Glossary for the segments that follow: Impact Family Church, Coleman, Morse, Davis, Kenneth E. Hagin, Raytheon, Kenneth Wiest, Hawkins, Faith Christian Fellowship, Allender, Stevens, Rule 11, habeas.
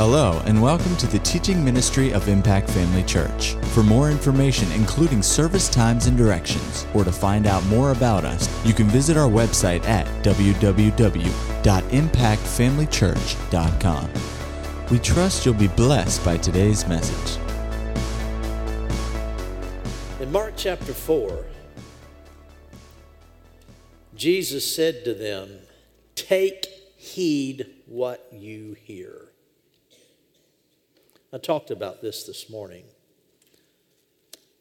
Hello, and welcome to the teaching ministry of Impact Family Church. For more information, including service times and directions, or to find out more about us, you can visit our website at www.impactfamilychurch.com. We trust you'll be blessed by today's message. In Mark chapter 4, Jesus said to them, "Take heed what you hear." I talked about this morning.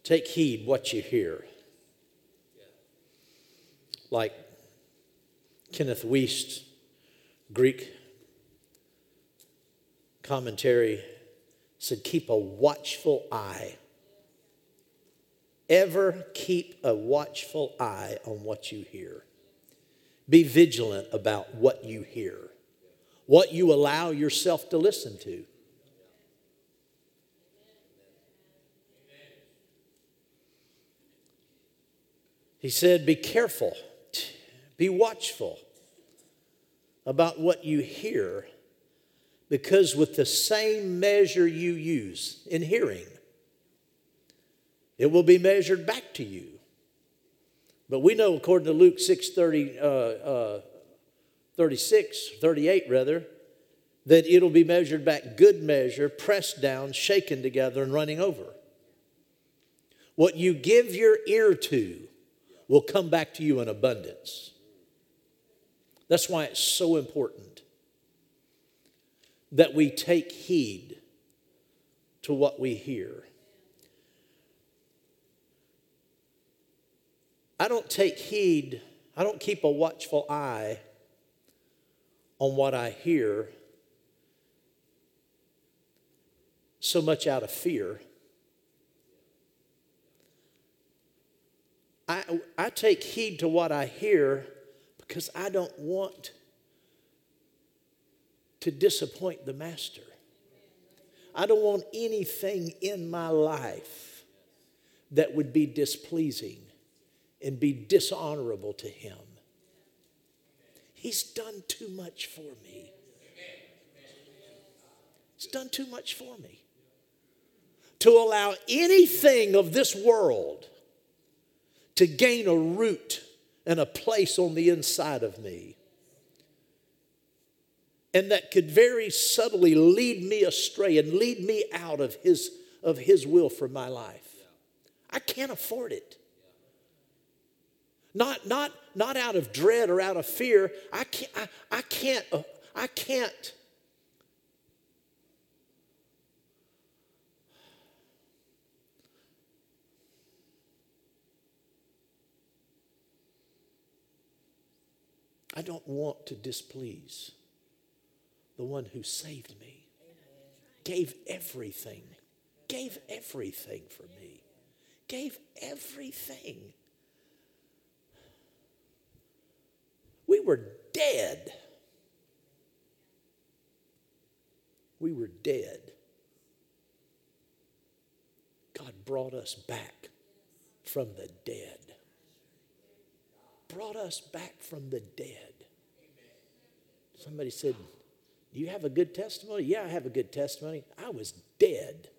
Take heed what you hear. Like Kenneth Wiest, Greek commentary, said, keep a watchful eye. Ever keep a watchful eye on what you hear. Be vigilant about what you hear, what you allow yourself to listen to. He said, be careful, be watchful about what you hear, because with the same measure you use in hearing, it will be measured back to you. But we know, according to Luke 6:38, that it'll be measured back, good measure, pressed down, shaken together, and running over. What you give your ear to will come back to you in abundance. That's why it's so important that we take heed to what we hear. I don't take heed, I don't keep a watchful eye on what I hear so much out of fear. I take heed to what I hear because I don't want to disappoint the master. I don't want anything in my life that would be displeasing and be dishonorable to him. He's done too much for me. He's done too much for me. To allow anything of this world to gain a root and a place on the inside of me. And that could very subtly lead me astray and lead me out of his will for my life. I can't afford it. Not out of dread or out of fear. I can't. I don't want to displease the one who saved me, gave everything for me, gave everything. We were dead. God brought us back from the dead. Somebody said, "Do you have a good testimony?" "Yeah, I have a good testimony. I was dead,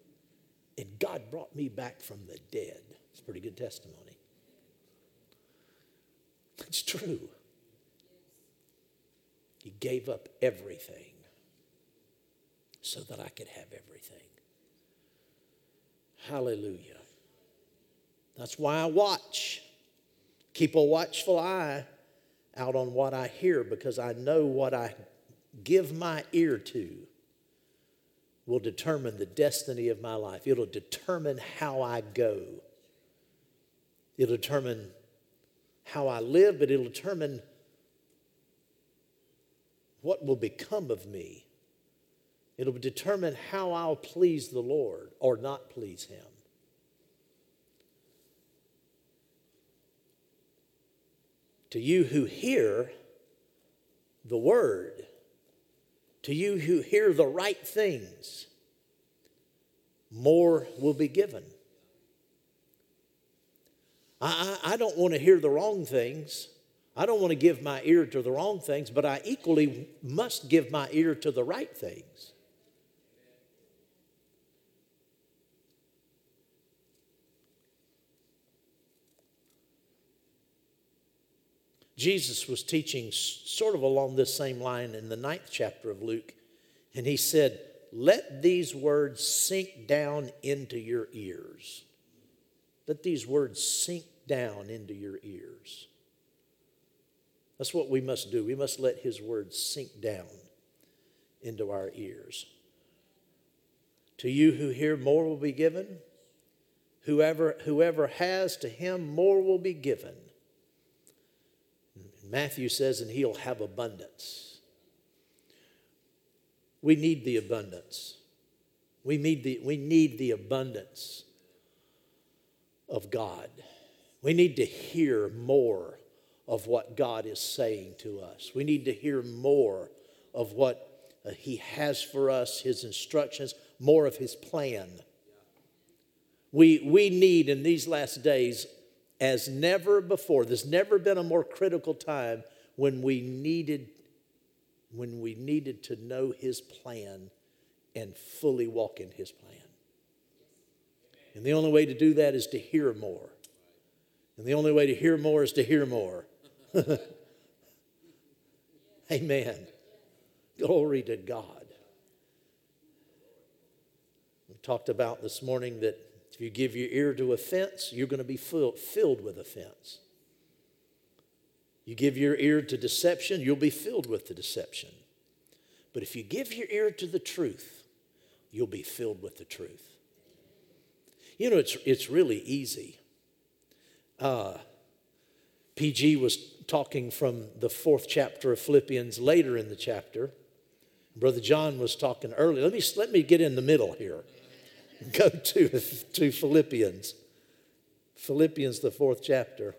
and God brought me back from the dead." It's a pretty good testimony. It's true. He gave up everything so that I could have everything. Hallelujah. That's why I watch. Keep a watchful eye out on what I hear, because I know what I give my ear to will determine the destiny of my life. It'll determine how I go. It'll determine how I live, but it'll determine what will become of me. It'll determine how I'll please the Lord or not please him. To you who hear the word, to you who hear the right things, more will be given. I don't want to hear the wrong things. I don't want to give my ear to the wrong things, but I equally must give my ear to the right things. Jesus was teaching sort of along this same line in the 9th chapter of Luke, and he said, let these words sink down into your ears. Let these words sink down into your ears. That's what we must do. We must let his words sink down into our ears. To you who hear, more will be given. Whoever has, to him more will be given. Matthew says, and he'll have abundance. We need the abundance. We need the abundance of God. We need to hear more of what God is saying to us. We need to hear more of what he has for us, his instructions, more of his plan. We need in these last days, as never before, there's never been a more critical time when we needed to know his plan and fully walk in his plan. And the only way to do that is to hear more. And the only way to hear more is to hear more. Amen. Glory to God. We talked about this morning that if you give your ear to offense, you're going to be filled with offense. You give your ear to deception, you'll be filled with the deception. But if you give your ear to the truth, you'll be filled with the truth. You know, it's really easy. PG was talking from the 4th chapter of Philippians later in the chapter. Brother John was talking earlier. Let me get in the middle here. Go to Philippians. Philippians, the 4th chapter.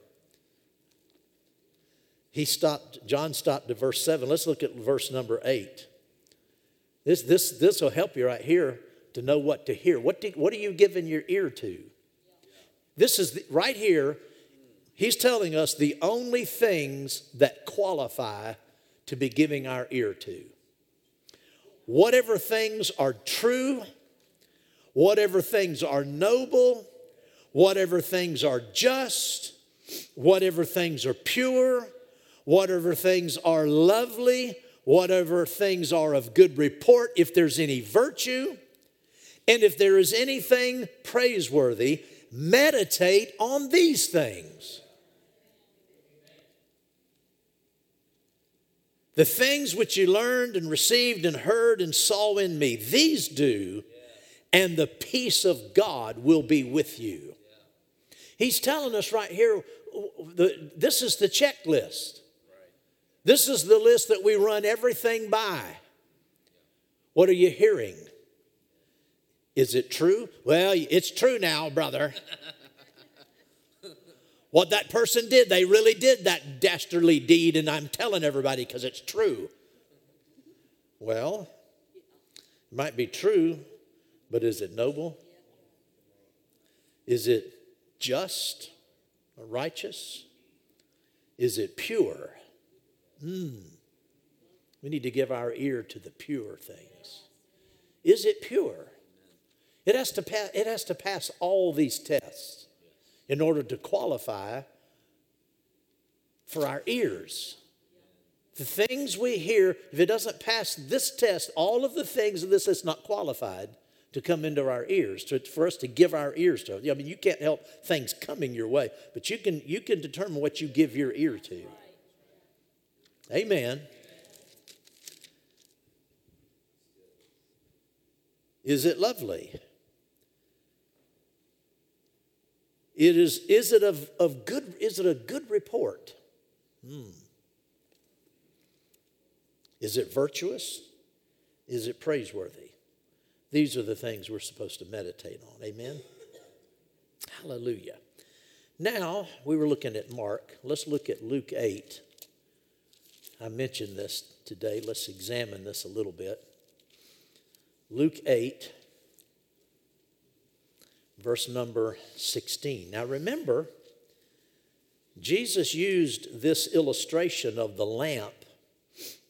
John stopped at verse 7. Let's look at verse number 8. This will help you right here to know what to hear. What are you giving your ear to? This is right here. He's telling us the only things that qualify to be giving our ear to. Whatever things are true, whatever things are noble, whatever things are just, whatever things are pure, whatever things are lovely, whatever things are of good report, if there's any virtue, and if there is anything praiseworthy, meditate on these things. The things which you learned and received and heard and saw in me, these do, and the peace of God will be with you. He's telling us right here, this is the checklist. This is the list that we run everything by. What are you hearing? Is it true? Well, it's true now, brother. What that person did, they really did that dastardly deed, and I'm telling everybody because it's true. Well, it might be true, but is it noble? Is it just or righteous? Is it pure? We need to give our ear to the pure things. Is it pure? It has to pass all these tests in order to qualify for our ears. The things we hear, if it doesn't pass this test, all of the things in this list not qualified to come into our ears, for us to give our ears to. I mean, you can't help things coming your way, but you can determine what you give your ear to. Amen. Is it lovely? Is it a good report? Is it virtuous? Is it praiseworthy? These are the things we're supposed to meditate on. Amen? Hallelujah. Now, we were looking at Mark. Let's look at Luke 8. I mentioned this today. Let's examine this a little bit. Luke 8. Verse number 16. Now remember, Jesus used this illustration of the lamp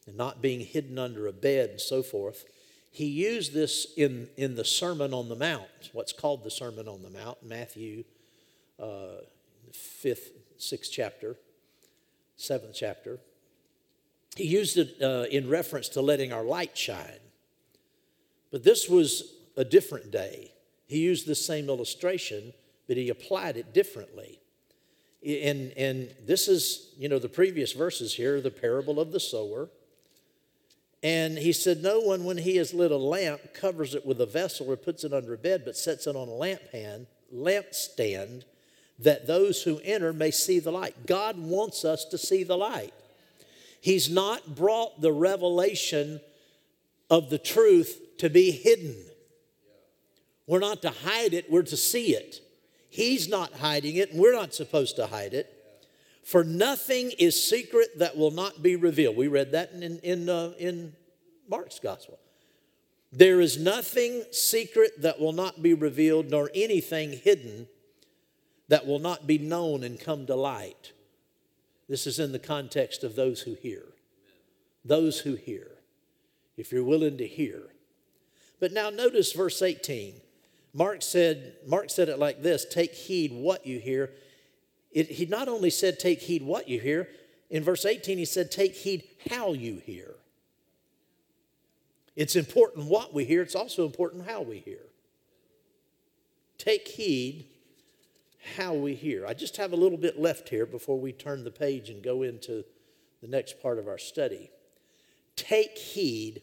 and not being hidden under a bed and so forth. He used this in the Sermon on the Mount, what's called the Sermon on the Mount, Matthew 6th chapter. 7th chapter. He used it in reference to letting our light shine. But this was a different day. He used the same illustration, but he applied it differently. And this is, you know, the previous verses here, the parable of the sower. And he said, no one, when he has lit a lamp, covers it with a vessel or puts it under a bed, but sets it on a lampstand, that those who enter may see the light. God wants us to see the light. He's not brought the revelation of the truth to be hidden. We're not to hide it, we're to see it. He's not hiding it, and we're not supposed to hide it. For nothing is secret that will not be revealed. We read that in Mark's gospel. There is nothing secret that will not be revealed, nor anything hidden that will not be known and come to light. This is in the context of those who hear. Those who hear. If you're willing to hear. But now notice verse 18. Mark said it like this, take heed what you hear. He not only said take heed what you hear, in verse 18 he said take heed how you hear. It's important what we hear, it's also important how we hear. Take heed how we hear. I just have a little bit left here before we turn the page and go into the next part of our study. Take heed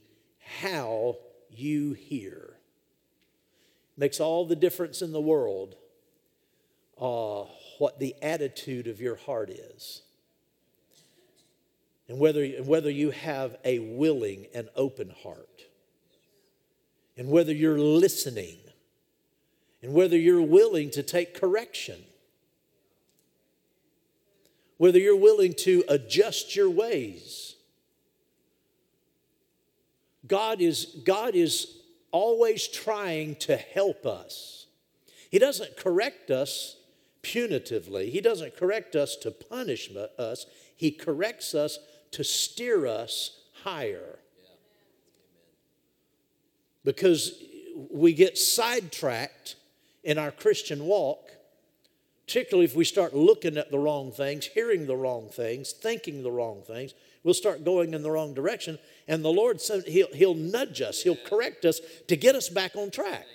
how you hear. Makes all the difference in the world what the attitude of your heart is. And whether you have a willing and open heart. And whether you're listening. And whether you're willing to take correction. Whether you're willing to adjust your ways. God is always trying to help us. He doesn't correct us punitively. He doesn't correct us to punish us. He corrects us to steer us higher. Because we get sidetracked in our Christian walk, particularly if we start looking at the wrong things, hearing the wrong things, thinking the wrong things. We'll start going in the wrong direction, and the Lord, He'll nudge us. He'll correct us to get us back on track.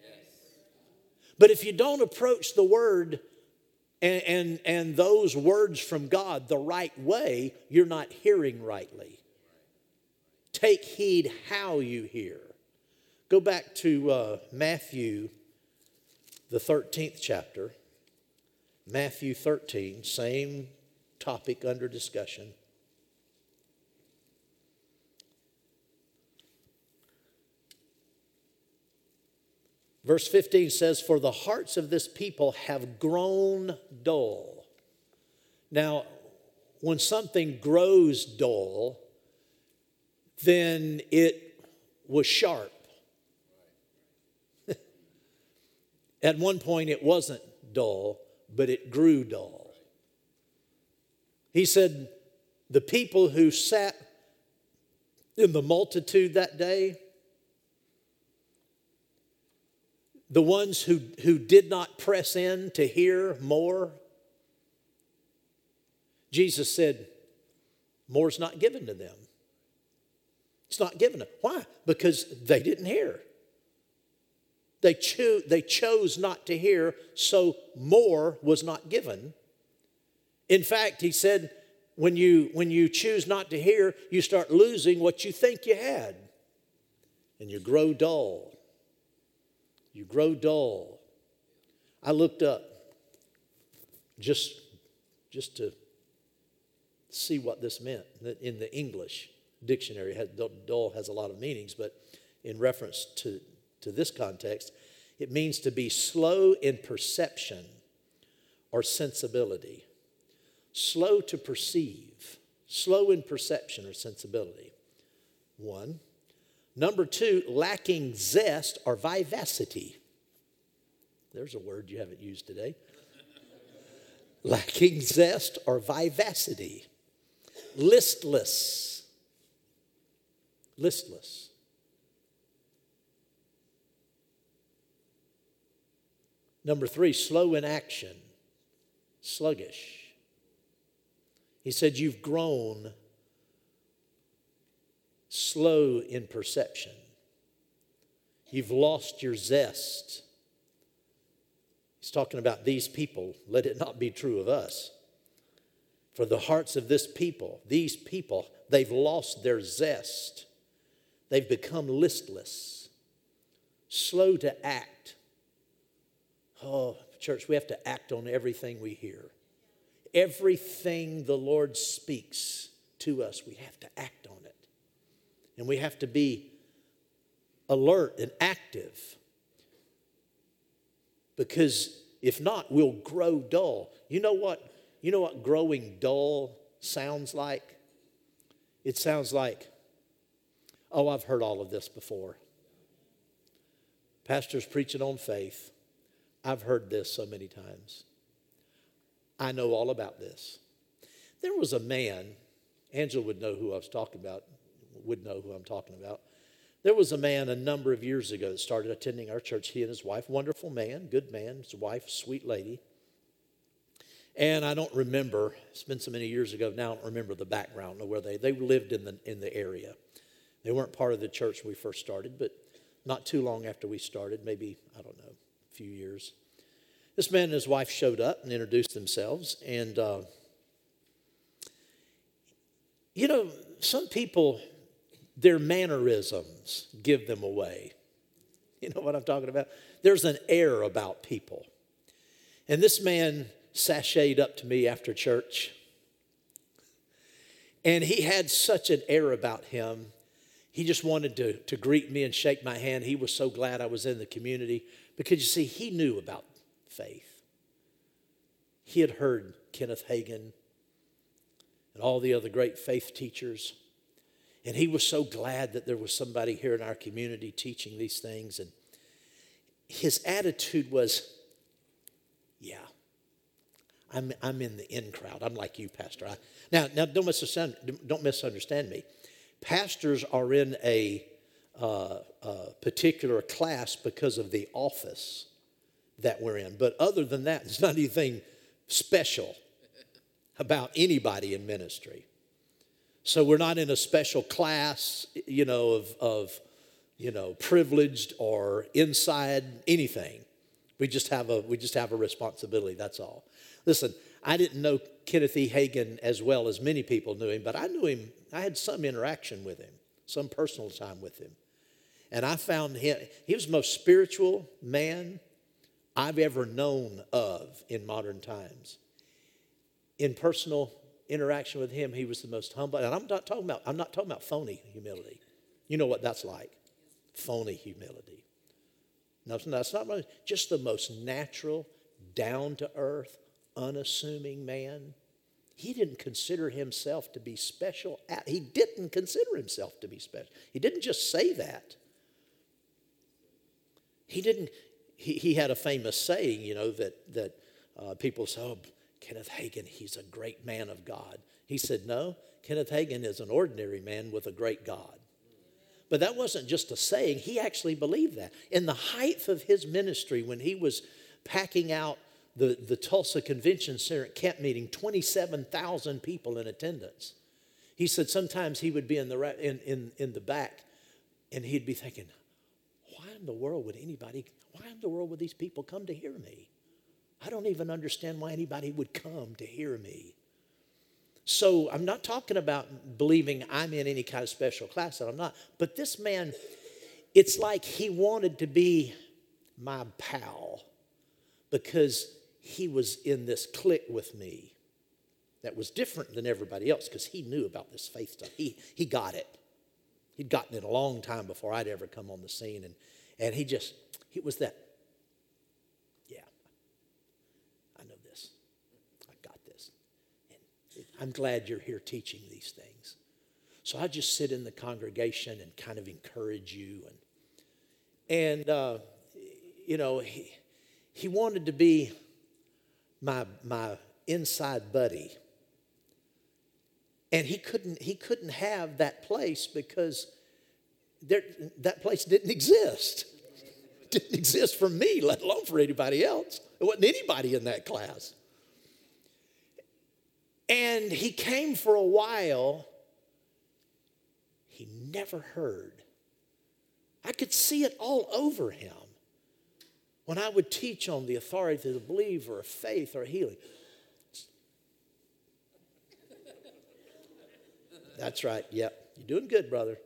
Yes. But if you don't approach the Word and those words from God the right way, you're not hearing rightly. Take heed how you hear. Go back to Matthew, the 13th chapter. Matthew 13, same topic under discussion. Verse 15 says, for the hearts of this people have grown dull. Now, when something grows dull, then it was sharp. At one point, it wasn't dull, but it grew dull. He said, the people who sat in the multitude that day, the ones who did not press in to hear more. Jesus said, more's not given to them. It's not given to them. Why? Because they didn't hear. They chose not to hear, so more was not given. In fact, he said, when you choose not to hear, you start losing what you think you had. And you grow dull. You grow dull. I looked up just to see what this meant. In the English dictionary, dull has a lot of meanings, but in reference to this context, it means to be slow in perception or sensibility. Slow to perceive. Slow in perception or sensibility. One. Number two, lacking zest or vivacity. There's a word you haven't used today. Lacking zest or vivacity. Listless. Listless. Number three, slow in action. Sluggish. He said, you've grown slow in perception. You've lost your zest. He's talking about these people. Let it not be true of us. For the hearts of this people, these people, they've lost their zest. They've become listless, slow to act. Oh, church, we have to act on everything we hear. Everything the Lord speaks to us, we have to act on it. And we have to be alert and active. Because if not, we'll grow dull. You know what growing dull sounds like? It sounds like, oh, I've heard all of this before. Pastor's preaching on faith. I've heard this so many times. I know all about this. There was a man, Angela would know who I was talking about, would know who I'm talking about. There was a man a number of years ago that started attending our church, he and his wife, wonderful man, good man, his wife, sweet lady. And I don't remember, it's been so many years ago now, I don't remember the background, know where they lived in the area. They weren't part of the church when we first started, but not too long after we started, maybe, I don't know, a few years. This man and his wife showed up and introduced themselves. And, some people, their mannerisms give them away. You know what I'm talking about? There's an air about people. And this man sashayed up to me after church. And he had such an air about him. He just wanted to greet me and shake my hand. He was so glad I was in the community because, you see, he knew about faith. He had heard Kenneth Hagin and all the other great faith teachers. And he was so glad that there was somebody here in our community teaching these things. And his attitude was, yeah, I'm in the in crowd. I'm like you, Pastor. Now don't misunderstand me. Pastors are in a particular class because of the office that we're in. But other than that, there's not anything special about anybody in ministry. So we're not in a special class, of privileged or inside anything. We just have a responsibility. That's all. Listen, I didn't know Kenneth E. Hagin as well as many people knew him, but I knew him. I had some interaction with him, some personal time with him. And I found him, he was the most spiritual man I've ever known of in modern times. In personal interaction with him, he was the most humble. And I'm not talking about phony humility. You know what that's like. Phony humility. No, it's not just the most natural, down-to-earth, unassuming man. He didn't consider himself to be special. He didn't consider himself to be special. He didn't just say that. He had a famous saying, that people say, oh, Kenneth Hagin, he's a great man of God. He said, no, Kenneth Hagin is an ordinary man with a great God. But that wasn't just a saying. He actually believed that. In the height of his ministry, when he was packing out the Tulsa Convention Center camp meeting, 27,000 people in attendance. He said sometimes he would be in the back, and he'd be thinking, why in the world would these people come to hear me? I don't even understand why anybody would come to hear me. So I'm not talking about believing I'm in any kind of special class that I'm not. But this man, it's like he wanted to be my pal because he was in this clique with me that was different than everybody else because he knew about this faith stuff. He got it. He'd gotten it a long time before I'd ever come on the scene. And he was that, yeah, I know this. I got this. And I'm glad you're here teaching these things. So I just sit in the congregation and kind of encourage you. He wanted to be my inside buddy. And he couldn't have that place because that place didn't exist. It didn't exist for me, let alone for anybody else. There wasn't anybody in that class. And he came for a while. He never heard. I could see it all over him when I would teach on the authority of the believer, of faith, or healing. That's right, yep. You're doing good, brother.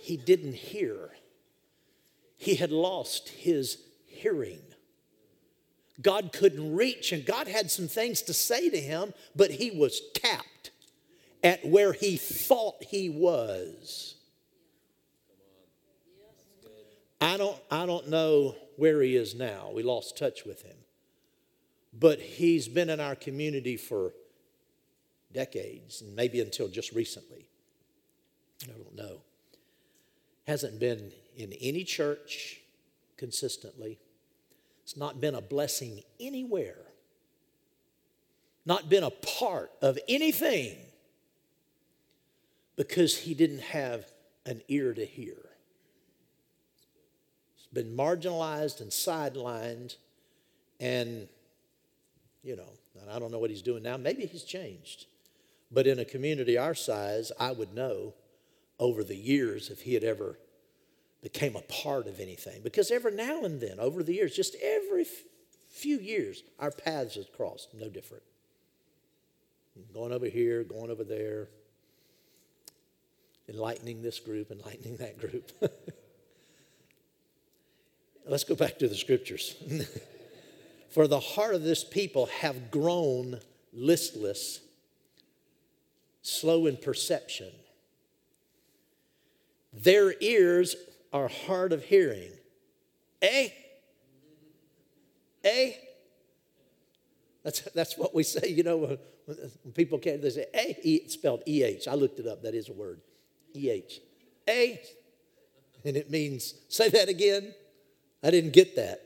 He didn't hear. He had lost his hearing. God couldn't reach, and God had some things to say to him, but he was tapped at where he thought he was. I don't know where he is now. We lost touch with him. But he's been in our community for decades, and maybe until just recently. I don't know. Hasn't been in any church consistently. It's not been a blessing anywhere. Not been a part of anything because he didn't have an ear to hear. He's been marginalized and sidelined, and, you know, and I don't know what he's doing now. Maybe he's changed. But in a community our size, I would know over the years if he had ever became a part of anything. Because every now and then, over the years, just every few years, our paths have crossed, no different. Going over here, going over there, enlightening this group, enlightening that group. Let's go back to the scriptures. For the heart of this people have grown listless, slow in perception. Their ears are hard of hearing. That's what we say, you know, when people can't, they say, it's spelled E-H. I looked it up. That is a word, E-H. And it means, say that again. I didn't get that.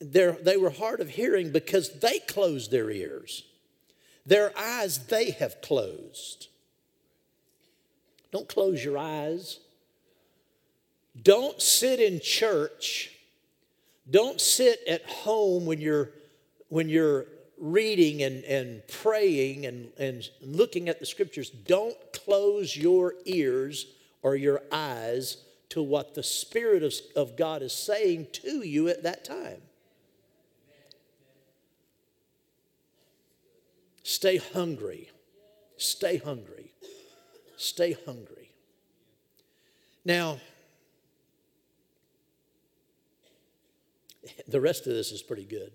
They were hard of hearing because they closed their ears. Their eyes they have closed. Don't close your eyes. Don't sit in church. Don't sit at home when you're reading and praying and looking at the scriptures. Don't close your ears or your eyes to what the Spirit of God is saying to you at that time. Stay hungry. Stay hungry. Stay hungry. Now, the rest of this is pretty good.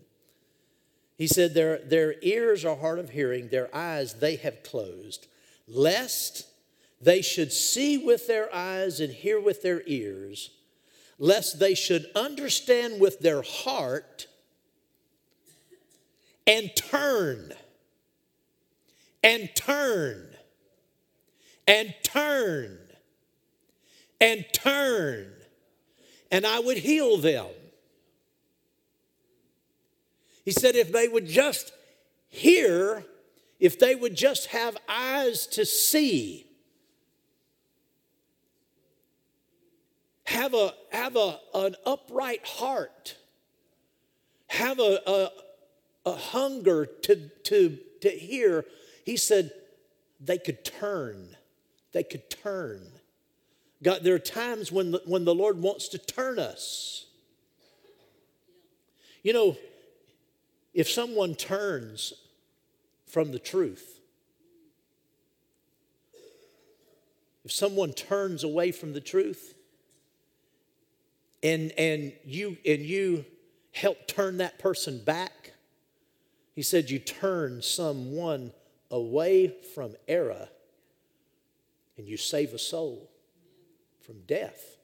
He said, their ears are hard of hearing, their eyes they have closed, lest they should see with their eyes and hear with their ears, lest they should understand with their heart and turn, and I would heal them. He said if they would just hear, if they would just have eyes to see, have an upright heart, have a hunger to hear, he said they could turn. They could turn. God, there are times when the Lord wants to turn us. You know, if someone turns from the truth, if someone turns away from the truth, and you help turn that person back, he said you turn someone away from error, and you save a soul from death.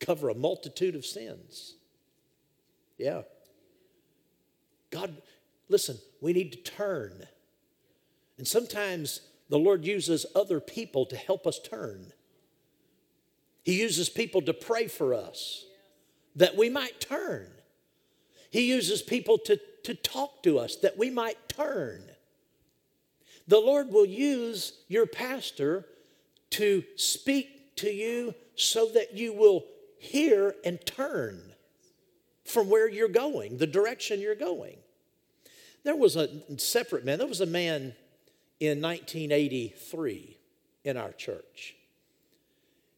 Cover a multitude of sins. Yeah. God, listen, we need to turn. And sometimes the Lord uses other people to help us turn. He uses people to pray for us that we might turn. He uses people to talk to us that we might turn. The Lord will use your pastor to speak to you so that you will hear and turn from where you're going, the direction you're going. There was a separate man. There was a man in 1983 in our church.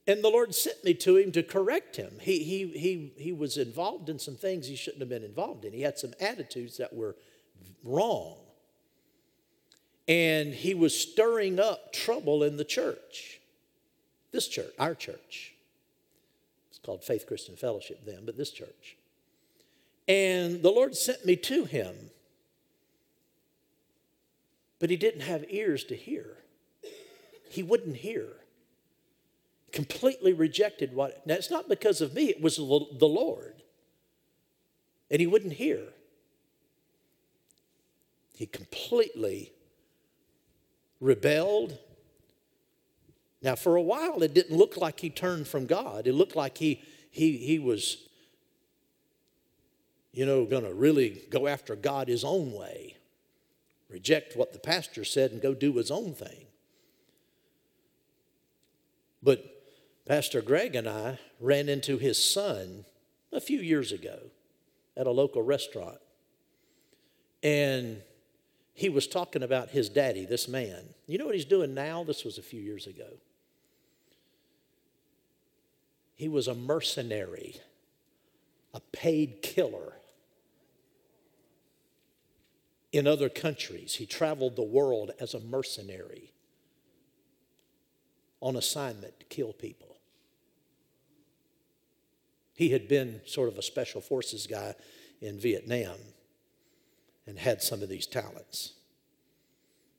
And the Lord sent me to him to correct him. He was involved in some things he shouldn't have been involved in. He had some attitudes that were wrong. And he was stirring up trouble in the church. This church, our church. It's called Faith Christian Fellowship then, but this church. And the Lord sent me to him. But he didn't have ears to hear. He wouldn't hear. Completely rejected what. Now, it's not because of me. It was the Lord. And he wouldn't hear. He completely rebelled. Now, for a while, it didn't look like he turned from God. It looked like he was, going to really go after God his own way. Reject what the pastor said and go do his own thing. But Pastor Greg and I ran into his son a few years ago at a local restaurant. And he was talking about his daddy, this man. You know what he's doing now? This was a few years ago. He was a mercenary, a paid killer. In other countries, he traveled the world as a mercenary on assignment to kill people. He had been sort of a special forces guy in Vietnam and had some of these talents.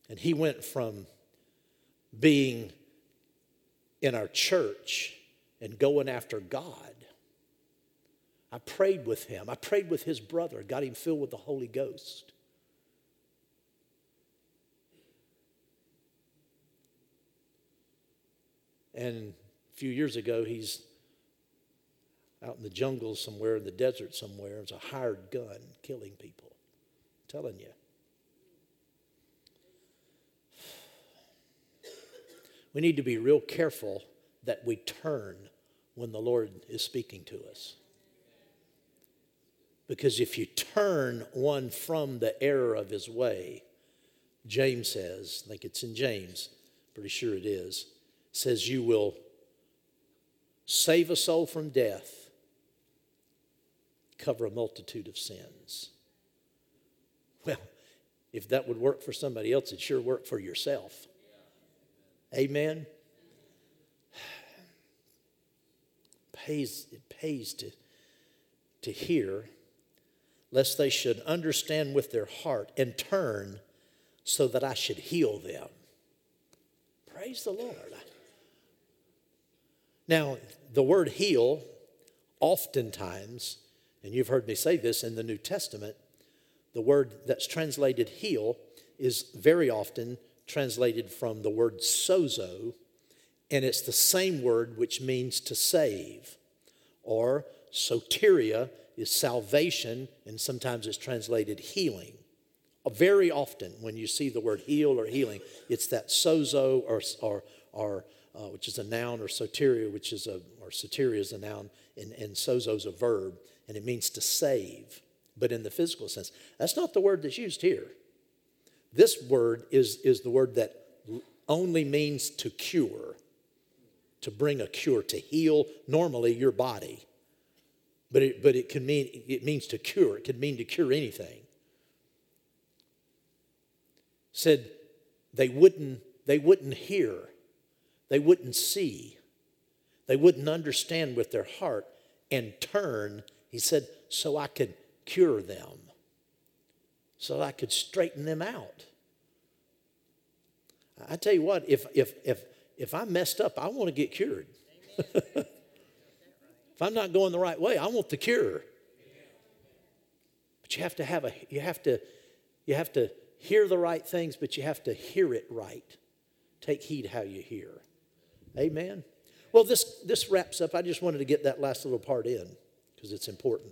And he went from being in our church and going after God. I prayed with him. I prayed with his brother, got him filled with the Holy Ghost. And a few years ago, he's out in the jungle somewhere, in the desert somewhere. It's a hired gun, killing people. I'm telling you. We need to be real careful that we turn when the Lord is speaking to us. Because if you turn one from the error of his way, James says, I think it's in James, pretty sure it is, says you will save a soul from death, cover a multitude of sins. Well, if that would work for somebody else, it sure worked for yourself. Amen? It pays to hear, lest they should understand with their heart and turn so that I should heal them. Praise the Lord. Now, the word heal, oftentimes, and you've heard me say this in the New Testament, the word that's translated heal is very often translated from the word sozo, and it's the same word which means to save, or soteria is salvation, and sometimes it's translated healing. Very often when you see the word heal or healing, it's that sozo or which is a noun, or soteria, which is soteria is a noun, and sozo is a verb, and it means to save. But in the physical sense, that's not the word that's used here. This word is the word that only means to cure, to bring a cure, to heal normally your body. But it can mean, it means to cure. It could mean to cure anything. Said they wouldn't hear, they wouldn't see, they wouldn't understand with their heart and turn. He said, so I could cure them, so I could straighten them out. I tell you what, if I messed up, I want to get cured. If I'm not going the right way, I want the cure. But you have to hear the right things, but you have to hear it right. Take heed how you hear. Amen. Well, this wraps up. I just wanted to get that last little part in because it's important.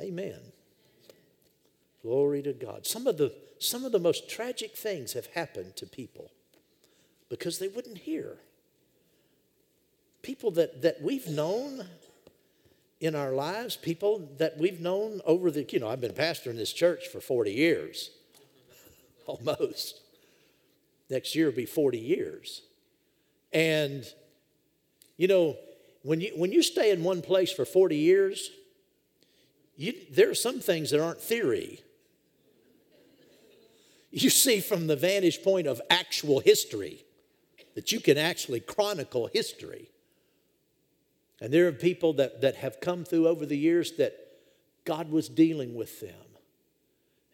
Amen. Glory to God. Some of the most tragic things have happened to people because they wouldn't hear. people that we've known in our lives, people that we've known over the, I've been pastoring this church for 40 years, almost. Next year will be 40 years. And, when you stay in one place for 40 years, there are some things that aren't theory. You see from the vantage point of actual history, that you can actually chronicle history. And there are people that have come through over the years that God was dealing with them.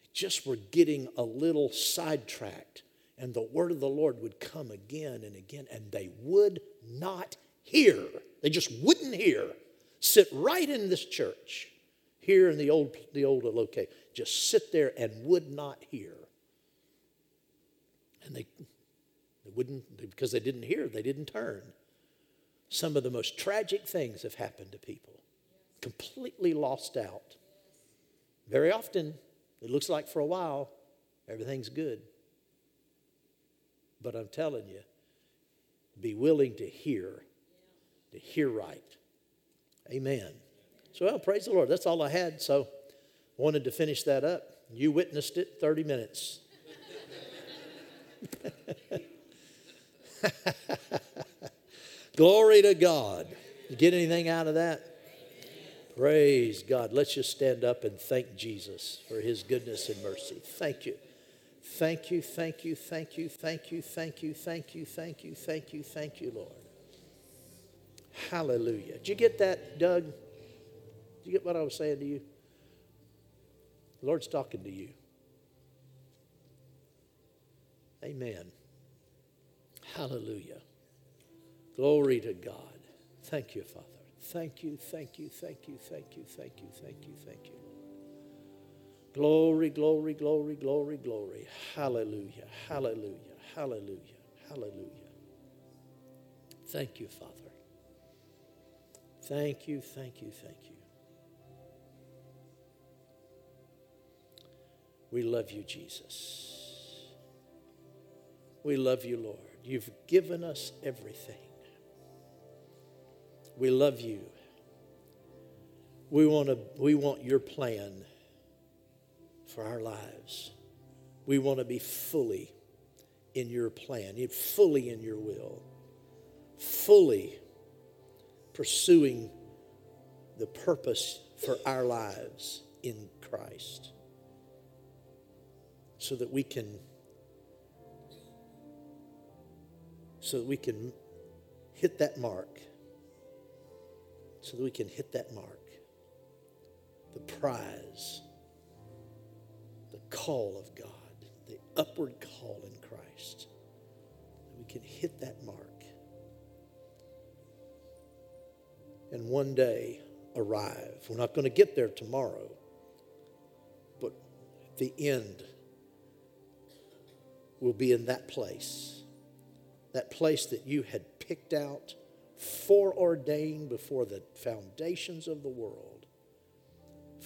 They just were getting a little sidetracked. And the word of the Lord would come again and again. And they would not hear. They just wouldn't hear. Sit right in this church. Here in the old location. Just sit there and would not hear. And they wouldn't, because they didn't hear, they didn't turn. Some of the most tragic things have happened to people. Completely lost out. Very often, it looks like for a while, everything's good. But I'm telling you, be willing to hear right. Amen. So, praise the Lord. That's all I had. So, wanted to finish that up. You witnessed it, 30 minutes. Glory to God. You get anything out of that? Amen. Praise God. Let's just stand up and thank Jesus for his goodness and mercy. Thank you. Thank you, thank you, thank you, thank you, thank you, thank you, thank you, thank you, thank you, Lord. Hallelujah. Did you get that, Doug? Did you get what I was saying to you? The Lord's talking to you. Amen. Hallelujah. Glory to God. Thank you, Father. Thank you, thank you, thank you, thank you, thank you, thank you, thank you. Glory, glory, glory, glory, glory. Hallelujah, hallelujah, hallelujah, hallelujah. Thank you, Father. Thank you, thank you, thank you. We love you, Jesus. We love you, Lord. You've given us everything. We love you. We want your plan for our lives. We want to be fully in your plan, fully in your will, fully pursuing the purpose for our lives in Christ, so that we can hit that mark, the prize, the call of God, the upward call in Christ. We can hit that mark and one day arrive. We're not going to get there tomorrow, but the end will be in that place that you had picked out, foreordained before the foundations of the world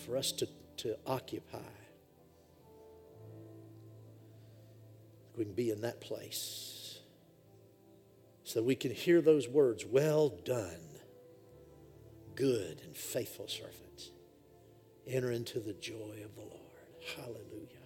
for us to occupy. We can be in that place so we can hear those words, well done, good and faithful servant. Enter into the joy of the Lord. Hallelujah.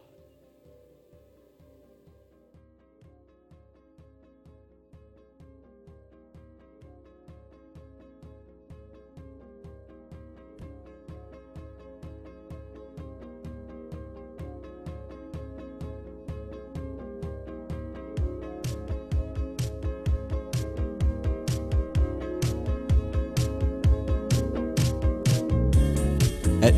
At